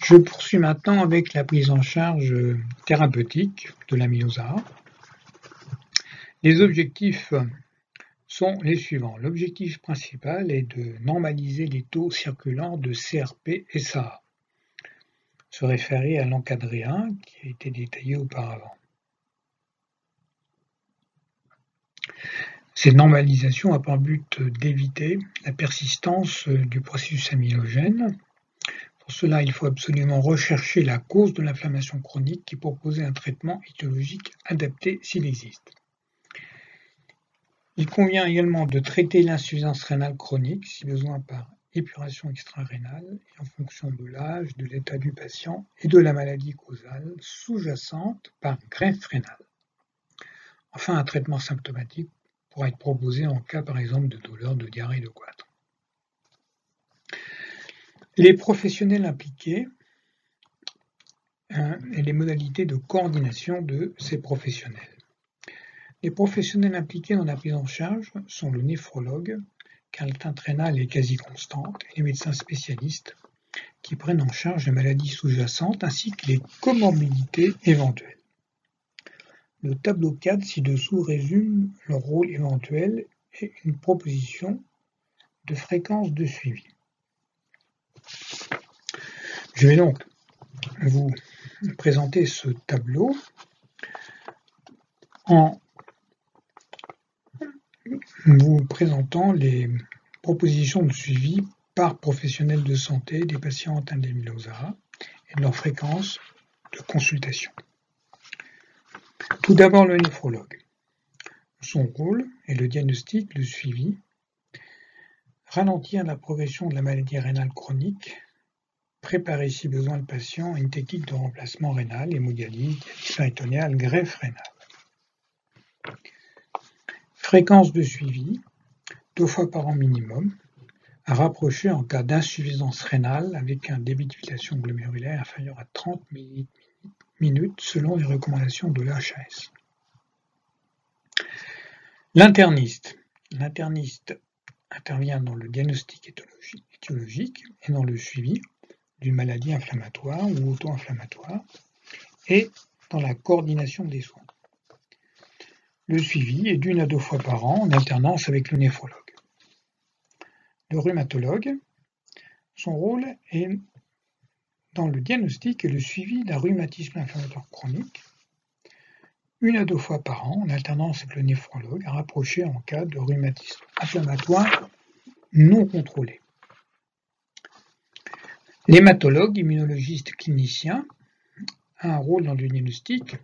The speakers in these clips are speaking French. Je poursuis maintenant avec la prise en charge thérapeutique de l'amylose A. Les objectifs sont les suivants. L'objectif principal est de normaliser les taux circulants de CRP et SAA, se référer à l'encadré 1 qui a été détaillé auparavant. Cette normalisation a pour but d'éviter la persistance du processus amylogène. Pour cela, il faut absolument rechercher la cause de l'inflammation chronique et proposer un traitement étiologique adapté s'il existe. Il convient également de traiter l'insuffisance rénale chronique, si besoin par épuration extra-rénale, et en fonction de l'âge, de l'état du patient et de la maladie causale sous-jacente par greffe rénale. Enfin, un traitement symptomatique pourra être proposé en cas, par exemple, de douleur, de diarrhée, de goitre. Les professionnels impliqués et les modalités de coordination de ces professionnels. Les professionnels impliqués dans la prise en charge sont le néphrologue, car la teinte rénale est quasi constante, et les médecins spécialistes qui prennent en charge les maladies sous-jacentes ainsi que les comorbidités éventuelles. Le tableau 4 ci-dessous résume leur rôle éventuel et une proposition de fréquence de suivi. Je vais donc vous présenter ce tableau en vous présentant les propositions de suivi par professionnels de santé des patients atteints d'amylose A et de leur fréquence de consultation. Tout d'abord, le néphrologue. Son rôle est le diagnostic, le suivi, ralentir la progression de la maladie rénale chronique, préparer si besoin le patient à une technique de remplacement rénal, hémodialyse, dialyse péritonéale, greffe rénale. Fréquence de suivi, 2 fois par an minimum, à rapprocher en cas d'insuffisance rénale avec un débit d'filtration glomérulaire inférieur à 30 minutes selon les recommandations de l'HAS. L'interniste. L'interniste intervient dans le diagnostic étiologique et dans le suivi d'une maladie inflammatoire ou auto-inflammatoire et dans la coordination des soins. Le suivi est d'1 à 2 fois par an en alternance avec le néphrologue. Le rhumatologue, son rôle est dans le diagnostic et le suivi d'un rhumatisme inflammatoire chronique, 1 à 2 fois par an, en alternance avec le néphrologue, à rapprocher en cas de rhumatisme inflammatoire non contrôlé. L'hématologue, immunologiste clinicien, a un rôle dans le diagnostic,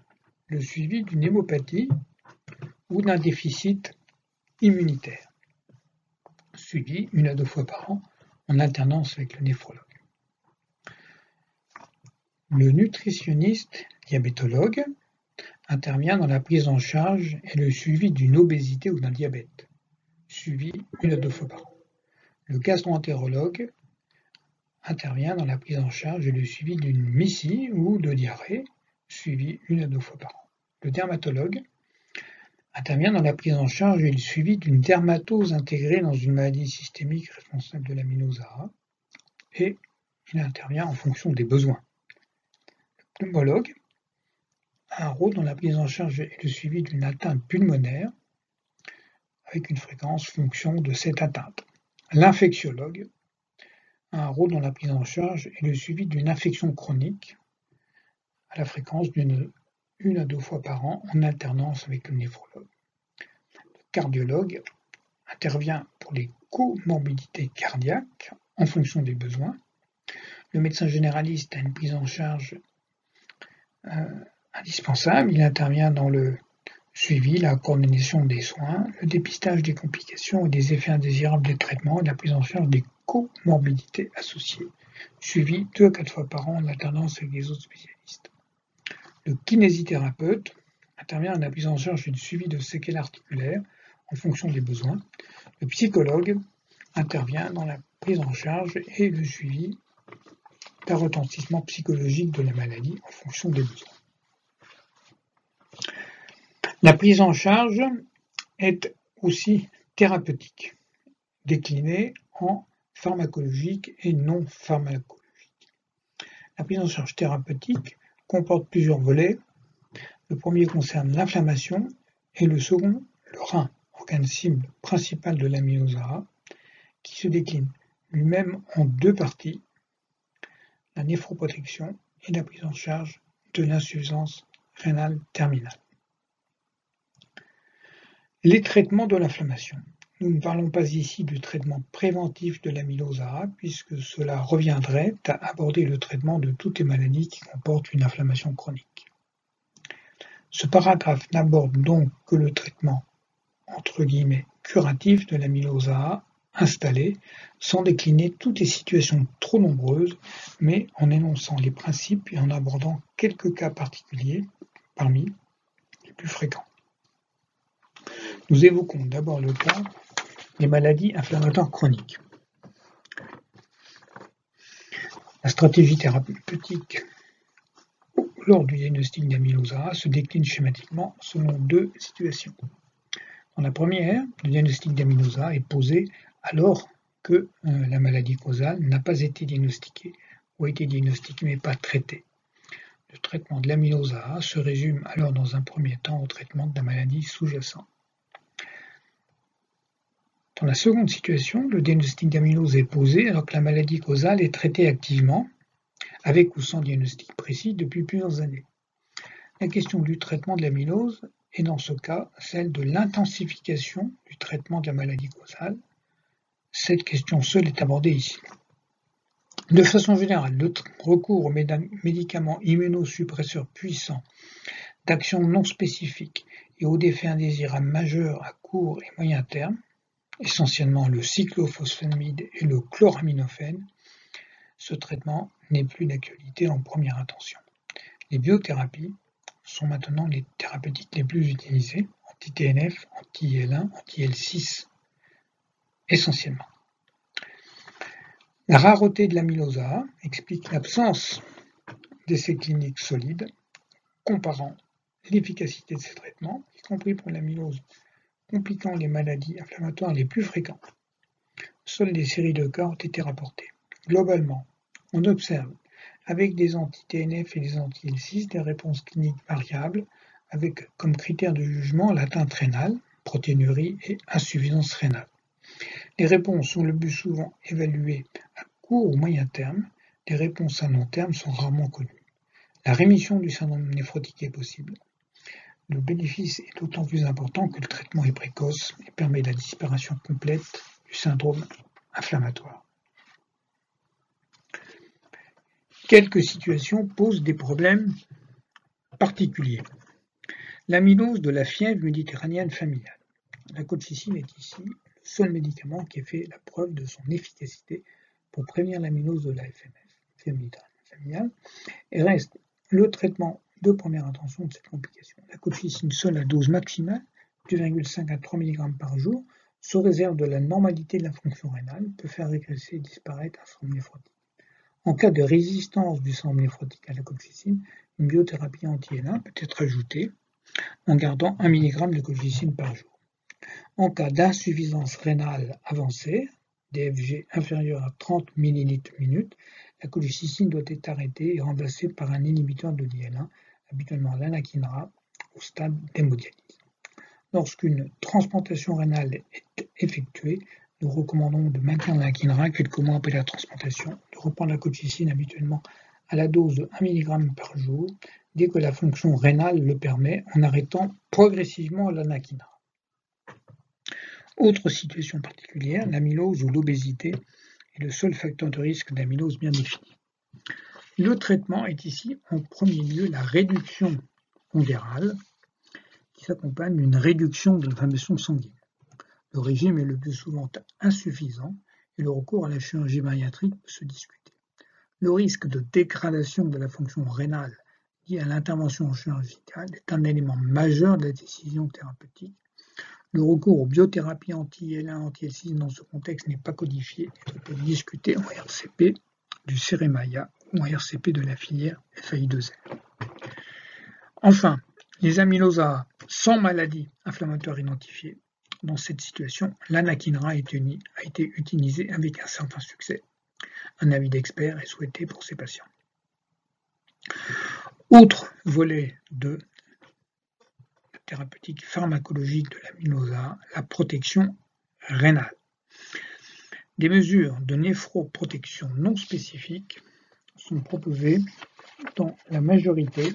le suivi d'une hémopathie ou d'un déficit immunitaire, suivi 1 à 2 fois par an, en alternance avec le néphrologue. Le nutritionniste diabétologue intervient dans la prise en charge et le suivi d'une obésité ou d'un diabète, suivi 1 à 2 fois par an. Le gastroentérologue intervient dans la prise en charge et le suivi d'une MISI ou de diarrhée, suivi 1 à 2 fois par an. Le dermatologue intervient dans la prise en charge et le suivi d'une dermatose intégrée dans une maladie systémique responsable de l'amylose A et il intervient en fonction des besoins. Le pneumologue a un rôle dans la prise en charge et le suivi d'une atteinte pulmonaire avec une fréquence fonction de cette atteinte. L'infectiologue a un rôle dans la prise en charge et le suivi d'une infection chronique à la fréquence d'1 à 2 fois par an en alternance avec le néphrologue. Le cardiologue intervient pour les comorbidités cardiaques en fonction des besoins. Le médecin généraliste a une prise en charge indispensable, il intervient dans le suivi, la coordination des soins, le dépistage des complications et des effets indésirables des traitements et la prise en charge des comorbidités associées, suivi 2 à 4 fois par an en alternance avec les autres spécialistes. Le kinésithérapeute intervient dans la prise en charge et le suivi de séquelles articulaires en fonction des besoins. Le psychologue intervient dans la prise en charge et le suivi d'un retentissement psychologique de la maladie en fonction des besoins. La prise en charge est aussi thérapeutique, déclinée en pharmacologique et non pharmacologique. La prise en charge thérapeutique comporte plusieurs volets. Le premier concerne l'inflammation et le second, le rein, organe cible principal de l'amylose A, qui se décline lui-même en deux parties, la néphroprotection et la prise en charge de l'insuffisance rénale terminale. Les traitements de l'inflammation. Nous ne parlons pas ici du traitement préventif de l'amylose A, puisque cela reviendrait à aborder le traitement de toutes les maladies qui comportent une inflammation chronique. Ce paragraphe n'aborde donc que le traitement, entre guillemets, curatif de l'amylose A installée, sans décliner toutes les situations trop nombreuses, mais en énonçant les principes et en abordant quelques cas particuliers parmi les plus fréquents. Nous évoquons d'abord le cas des maladies inflammatoires chroniques. La stratégie thérapeutique lors du diagnostic d'amylose A se décline schématiquement selon deux situations. Dans la première, le diagnostic d'amylose A est posé alors que la maladie causale n'a pas été diagnostiquée ou a été diagnostiquée mais pas traitée. Le traitement de l'amylose A se résume alors dans un premier temps au traitement de la maladie sous-jacente. Dans la seconde situation, le diagnostic d'amylose est posé alors que la maladie causale est traitée activement, avec ou sans diagnostic précis, depuis plusieurs années. La question du traitement de l'amylose est dans ce cas celle de l'intensification du traitement de la maladie causale. Cette question seule est abordée ici. De façon générale, le recours aux médicaments immunosuppresseurs puissants, d'action non spécifique et aux effets indésirables majeurs à court et moyen terme, essentiellement le cyclophosphamide et le chloraminophène, ce traitement n'est plus d'actualité en première intention. Les biothérapies sont maintenant les thérapeutiques les plus utilisées, anti-TNF, anti-IL1, anti-IL6, essentiellement. La rareté de l'amylose A explique l'absence d'essais cliniques solides comparant l'efficacité de ces traitements, y compris pour l'amylose compliquant les maladies inflammatoires les plus fréquentes. Seules des séries de cas ont été rapportées. Globalement, on observe avec des anti-TNF et des anti-IL6 des réponses cliniques variables avec comme critère de jugement l'atteinte rénale, protéinurie et insuffisance rénale. Les réponses sont le plus souvent évaluées à court ou moyen terme, les réponses à long terme sont rarement connues. La rémission du syndrome néphrotique est possible. Le bénéfice est d'autant plus important que le traitement est précoce et permet la disparition complète du syndrome inflammatoire. Quelques situations posent des problèmes particuliers. L'amylose de la fièvre méditerranéenne familiale. La colchicine est ici le seul médicament qui ait fait la preuve de son efficacité pour prévenir l'amylose de la fièvre méditerranéenne familiale et reste le traitement de première intention de cette complication. La colchicine seule à dose maximale, 2,5 à 3 mg par jour, se réserve de la normalité de la fonction rénale, peut faire régresser et disparaître un syndrome néphrotique. En cas de résistance du syndrome néphrotique à la colchicine, une biothérapie anti-IL1 peut être ajoutée en gardant 1 mg de colchicine par jour. En cas d'insuffisance rénale avancée, DFG inférieur à 30 ml minute, la colchicine doit être arrêtée et remplacée par un inhibiteur de l'IL1, habituellement l'anakinra, au stade d'hémodialyse. Lorsqu'une transplantation rénale est effectuée, nous recommandons de maintenir l'anakinra quelques mois après la transplantation, de reprendre la colchicine habituellement à la dose de 1 mg par jour, dès que la fonction rénale le permet, en arrêtant progressivement l'anakinra. Autre situation particulière, l'amylose ou l'obésité est le seul facteur de risque d'amylose bien défini. Le traitement est ici en premier lieu la réduction pondérale qui s'accompagne d'une réduction de l'inflammation sanguine. Le régime est le plus souvent insuffisant et le recours à la chirurgie bariatrique peut se discuter. Le risque de dégradation de la fonction rénale liée à l'intervention chirurgicale est un élément majeur de la décision thérapeutique. Le recours aux biothérapies anti-IL1, anti-IL6 dans ce contexte n'est pas codifié et peut être discuté en RCP du Cérémaya ou RCP de la filière FAI2R. Enfin, les amyloses A sans maladie inflammatoire identifiée. Dans cette situation, l'anakinra a été utilisé avec un certain succès. Un avis d'expert est souhaité pour ces patients. Autre volet de la thérapeutique pharmacologique de l'amylose A, la protection rénale. Des mesures de néphroprotection non spécifiques sont proposées dans la majorité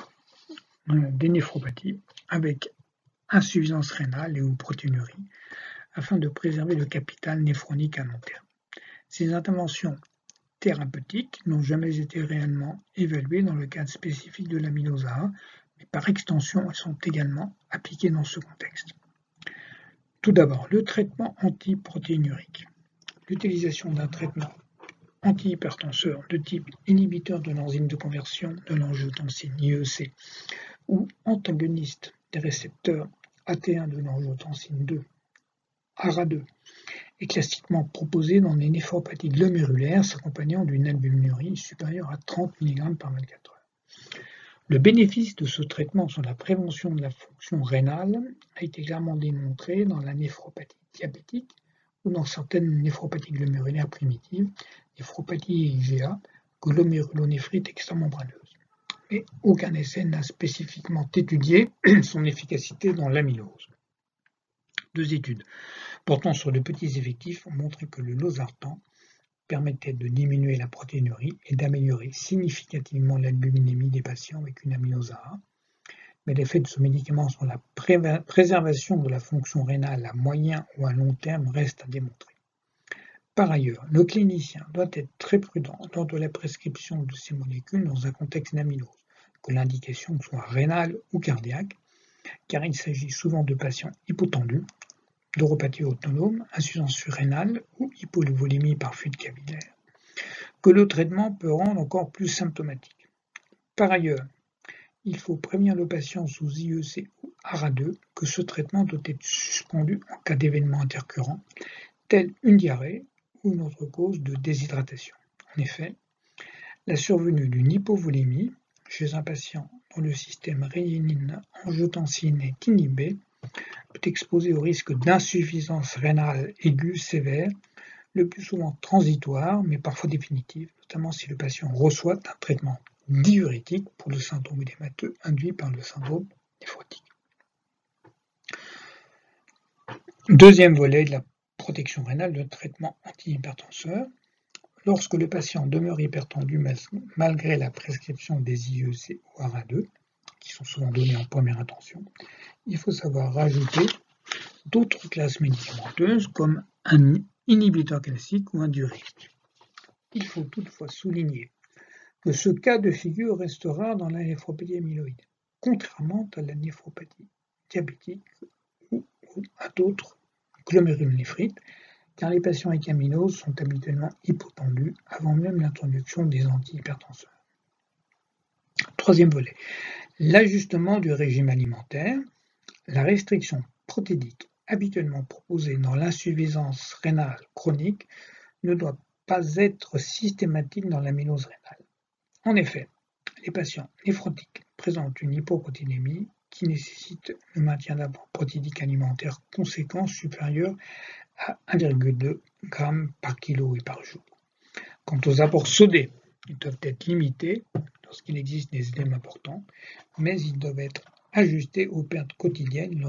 des néphropathies avec insuffisance rénale et ou protéinurie afin de préserver le capital néphronique à long terme. Ces interventions thérapeutiques n'ont jamais été réellement évaluées dans le cadre spécifique de l'amylose A, mais par extension, elles sont également appliquées dans ce contexte. Tout d'abord, le traitement antiprotéinurique. L'utilisation d'un traitement antihypertenseur de type inhibiteur de l'enzyme de conversion de l'angiotensine IEC ou antagoniste des récepteurs AT1 de l'angiotensine 2, ARA2, est classiquement proposé dans les néphropathies glomérulaires s'accompagnant d'une albuminurie supérieure à 30 mg par 24 heures. Le bénéfice de ce traitement sur la prévention de la fonction rénale a été clairement démontré dans la néphropathie diabétique ou dans certaines néphropathies glomérulaires primitives, néphropathie IgA, glomérulonéphrite extra-membraneuse. Mais aucun essai n'a spécifiquement étudié son efficacité dans l'amylose. Deux études portant sur de petits effectifs ont montré que le losartan permettait de diminuer la protéinurie et d'améliorer significativement l'albuminémie des patients avec une amylose A. Mais l'effet de ce médicament sur la préservation de la fonction rénale à moyen ou à long terme reste à démontrer. Par ailleurs, le clinicien doit être très prudent lors de la prescription de ces molécules dans un contexte d'amylose, que l'indication soit rénale ou cardiaque, car il s'agit souvent de patients hypotendus, d'uropathie autonome, insuffisance rénale ou hypovolémie par fuite capillaire, que le traitement peut rendre encore plus symptomatique. Par ailleurs, il faut prévenir le patient sous IEC ou ARA2 que ce traitement doit être suspendu en cas d'événement intercurrent, tel une diarrhée ou une autre cause de déshydratation. En effet, la survenue d'une hypovolémie chez un patient dont le système réninine-angiotensine est inhibé peut exposer au risque d'insuffisance rénale aiguë sévère, le plus souvent transitoire, mais parfois définitive, notamment si le patient reçoit un traitement diurétique pour le syndrome édémateux induit par le syndrome néphrotique. Deuxième volet de la protection rénale de traitement antihypertenseur. Lorsque le patient demeure hypertendu malgré la prescription des IEC ou ARA2, qui sont souvent donnés en première intention, il faut savoir rajouter d'autres classes médicamenteuses comme un inhibiteur classique ou un diurétique. Il faut toutefois souligner que ce cas de figure restera dans la néphropathie amyloïde, contrairement à la néphropathie diabétique ou à d'autres glomérulonéphrites, car les patients avec amylose sont habituellement hypotendus avant même l'introduction des antihypertenseurs. Troisième volet, l'ajustement du régime alimentaire. La restriction protéique habituellement proposée dans l'insuffisance rénale chronique ne doit pas être systématique dans l'amylose rénale. En effet, les patients néphrotiques présentent une hypoprotéinémie qui nécessite le maintien d'apport protéique alimentaire conséquent supérieur à 1,2 g par kilo et par jour. Quant aux apports sodés, ils doivent être limités lorsqu'il existe des œdèmes importants, mais ils doivent être ajustés aux pertes quotidiennes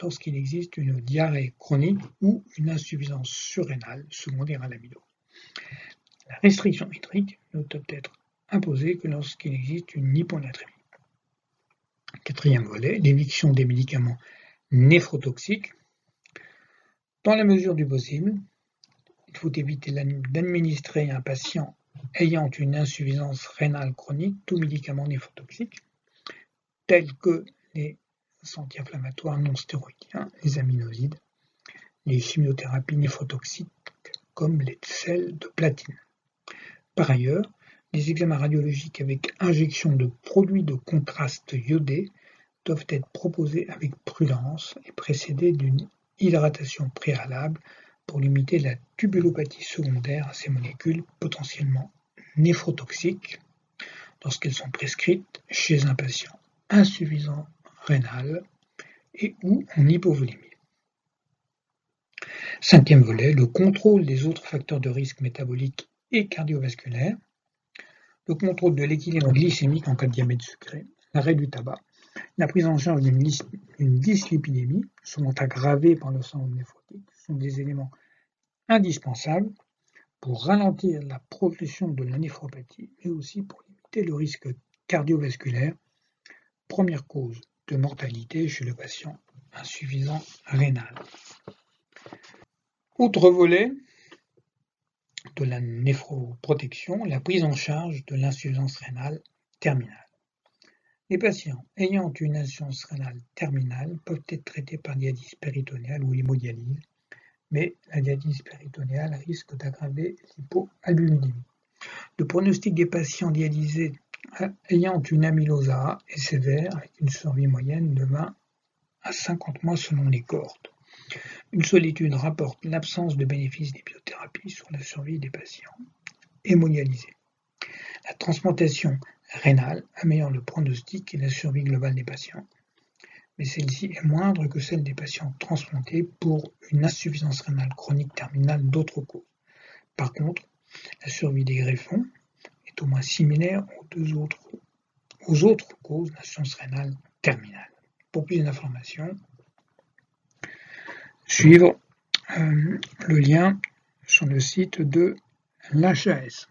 lorsqu'il existe une diarrhée chronique ou une insuffisance surrénale secondaire à l'amylose. La restriction hydrique ne doit être imposée que lorsqu'il existe une hyponatrémie. Quatrième volet, l'éviction des médicaments néphrotoxiques. Dans la mesure du possible, il faut éviter d'administrer à un patient ayant une insuffisance rénale chronique tout médicament néphrotoxique, tels que les anti-inflammatoires non stéroïdiens, les aminosides, les chimiothérapies néphrotoxiques comme les sels de platine. Par ailleurs, les examens radiologiques avec injection de produits de contraste iodés doivent être proposés avec prudence et précédés d'une hydratation préalable pour limiter la tubulopathie secondaire à ces molécules potentiellement néphrotoxiques lorsqu'elles sont prescrites chez un patient insuffisant rénal et ou en hypovolémie. Cinquième volet, le contrôle des autres facteurs de risque métabolique et cardiovasculaire, le contrôle de l'équilibre glycémique en cas de diabète sucré, l'arrêt du tabac, la prise en charge d'une dyslipidémie, souvent aggravée par le syndrome néphrotique, sont des éléments indispensables pour ralentir la progression de la néphropathie, mais aussi pour limiter le risque cardiovasculaire, première cause de mortalité chez le patient insuffisant rénal. Autre volet de la néphroprotection, la prise en charge de l'insuffisance rénale terminale. Les patients ayant une insuffisance rénale terminale peuvent être traités par dialyse péritonéale ou hémodialyse, mais la dialyse péritonéale risque d'aggraver l'hypoalbuminémie. Le pronostic des patients dialysés ayant une amylose A est sévère, avec une survie moyenne de 20 à 50 mois selon les cohortes. Une seule étude rapporte l'absence de bénéfice des biothérapies sur la survie des patients hémodialysés. La transplantation rénale améliore le pronostic et la survie globale des patients, mais celle-ci est moindre que celle des patients transplantés pour une insuffisance rénale chronique terminale d'autres causes. Par contre, la survie des greffons est au moins similaire aux autres causes d'insuffisance rénale terminale. Pour plus d'informations, suivre le lien sur le site de l'HAS.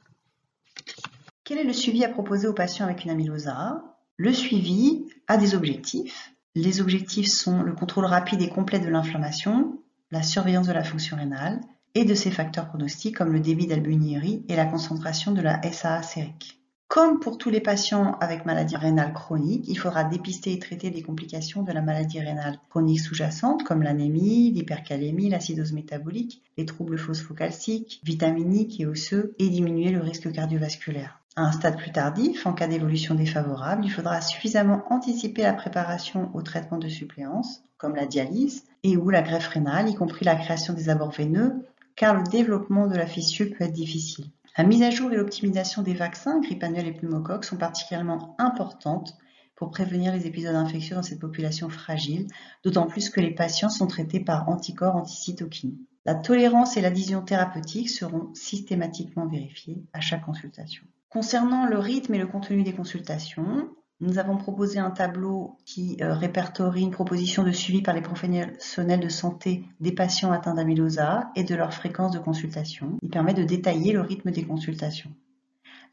Quel est le suivi à proposer aux patients avec une amylose A? Le suivi a des objectifs. Les objectifs sont le contrôle rapide et complet de l'inflammation, la surveillance de la fonction rénale et de ses facteurs pronostiques comme le débit d'albuminurie et la concentration de la SAA sérique. Comme pour tous les patients avec maladie rénale chronique, il faudra dépister et traiter les complications de la maladie rénale chronique sous-jacente comme l'anémie, l'hypercalémie, l'acidose métabolique, les troubles phosphocalciques, vitaminiques et osseux et diminuer le risque cardiovasculaire. À un stade plus tardif, en cas d'évolution défavorable, il faudra suffisamment anticiper la préparation au traitement de suppléance, comme la dialyse et ou la greffe rénale, y compris la création des abords veineux, car le développement de la fissure peut être difficile. La mise à jour et l'optimisation des vaccins, grippe annuelle et pneumocoque, sont particulièrement importantes pour prévenir les épisodes infectieux dans cette population fragile, d'autant plus que les patients sont traités par anticorps anti-cytokines. La tolérance et l'adhésion thérapeutique seront systématiquement vérifiées à chaque consultation. Concernant le rythme et le contenu des consultations, nous avons proposé un tableau qui répertorie une proposition de suivi par les professionnels de santé des patients atteints d'amylose A et de leur fréquence de consultation. Il permet de détailler le rythme des consultations.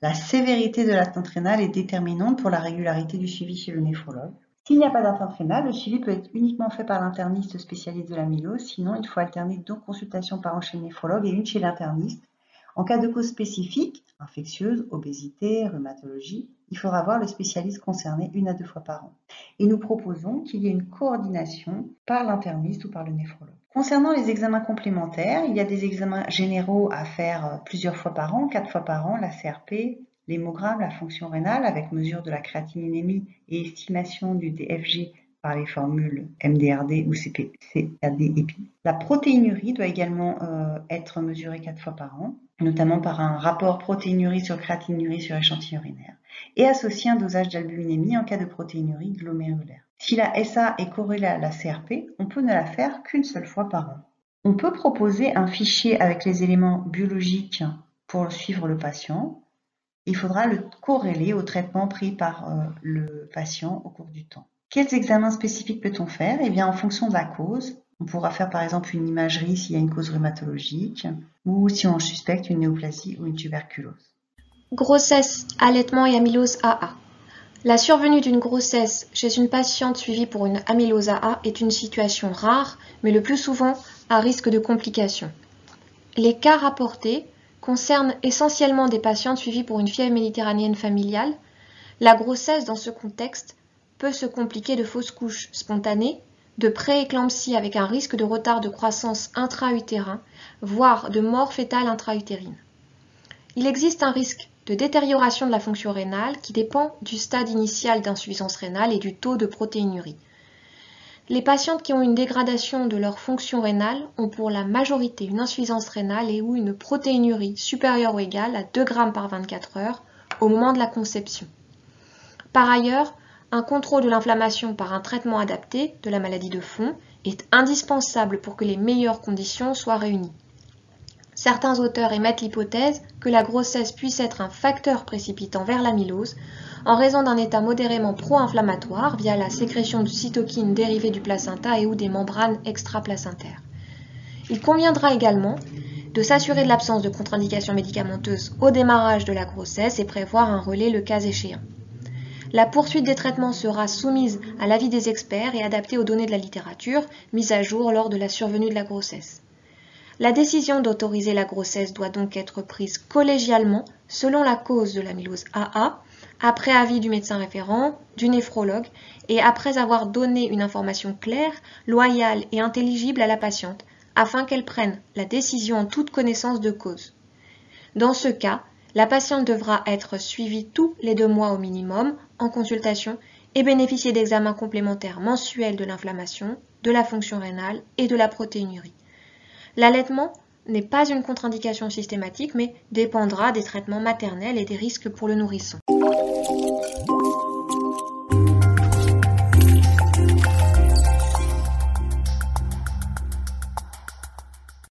La sévérité de l'atteinte rénale est déterminante pour la régularité du suivi chez le néphrologue. S'il n'y a pas d'atteinte rénale, le suivi peut être uniquement fait par l'interniste spécialiste de l'amylose, sinon il faut alterner 2 consultations par an chez le néphrologue et une chez l'interniste. En cas de cause spécifique, infectieuse, obésité, rhumatologie, il faudra voir le spécialiste concerné 1 à 2 fois par an. Et nous proposons qu'il y ait une coordination par l'interniste ou par le néphrologue. Concernant les examens complémentaires, il y a des examens généraux à faire plusieurs fois par an, 4 fois par an, la CRP, l'hémogramme, la fonction rénale avec mesure de la créatininémie et estimation du DFG par les formules MDRD ou CKD-EPI. La protéinurie doit également être mesurée 4 fois par an, notamment par un rapport protéinurie sur créatinurie sur échantillon urinaire, et associer un dosage d'albuminémie en cas de protéinurie glomérulaire. Si la SA est corrélée à la CRP, on peut ne la faire qu'une seule fois par an. On peut proposer un fichier avec les éléments biologiques pour suivre le patient. Il faudra le corréler au traitement pris par le patient au cours du temps. Quels examens spécifiques peut-on faire? Eh bien, en fonction de la cause, on pourra faire par exemple une imagerie s'il y a une cause rhumatologique ou si on suspecte une néoplasie ou une tuberculose. Grossesse, allaitement et amylose AA. La survenue d'une grossesse chez une patiente suivie pour une amylose AA est une situation rare, mais le plus souvent à risque de complications. Les cas rapportés concernent essentiellement des patientes suivies pour une fièvre méditerranéenne familiale. La grossesse dans ce contexte peut se compliquer de fausses couches spontanées, de prééclampsie avec un risque de retard de croissance intra-utérin, voire de mort fœtale intra-utérine. Il existe un risque de détérioration de la fonction rénale qui dépend du stade initial d'insuffisance rénale et du taux de protéinurie. Les patientes qui ont une dégradation de leur fonction rénale ont pour la majorité une insuffisance rénale et ou une protéinurie supérieure ou égale à 2 grammes par 24 heures au moment de la conception. Par ailleurs, un contrôle de l'inflammation par un traitement adapté de la maladie de fond est indispensable pour que les meilleures conditions soient réunies. Certains auteurs émettent l'hypothèse que la grossesse puisse être un facteur précipitant vers l'amylose en raison d'un état modérément pro-inflammatoire via la sécrétion de cytokines dérivées du placenta et ou des membranes extraplacentaires. Il conviendra également de s'assurer de l'absence de contre-indications médicamenteuses au démarrage de la grossesse et prévoir un relais le cas échéant. La poursuite des traitements sera soumise à l'avis des experts et adaptée aux données de la littérature, mises à jour lors de la survenue de la grossesse. La décision d'autoriser la grossesse doit donc être prise collégialement selon la cause de l'amylose AA, après avis du médecin référent, du néphrologue et après avoir donné une information claire, loyale et intelligible à la patiente, afin qu'elle prenne la décision en toute connaissance de cause. Dans ce cas, la patiente devra être suivie tous les 2 mois au minimum en consultation et bénéficier d'examens complémentaires mensuels de l'inflammation, de la fonction rénale et de la protéinurie. L'allaitement n'est pas une contre-indication systématique mais dépendra des traitements maternels et des risques pour le nourrisson.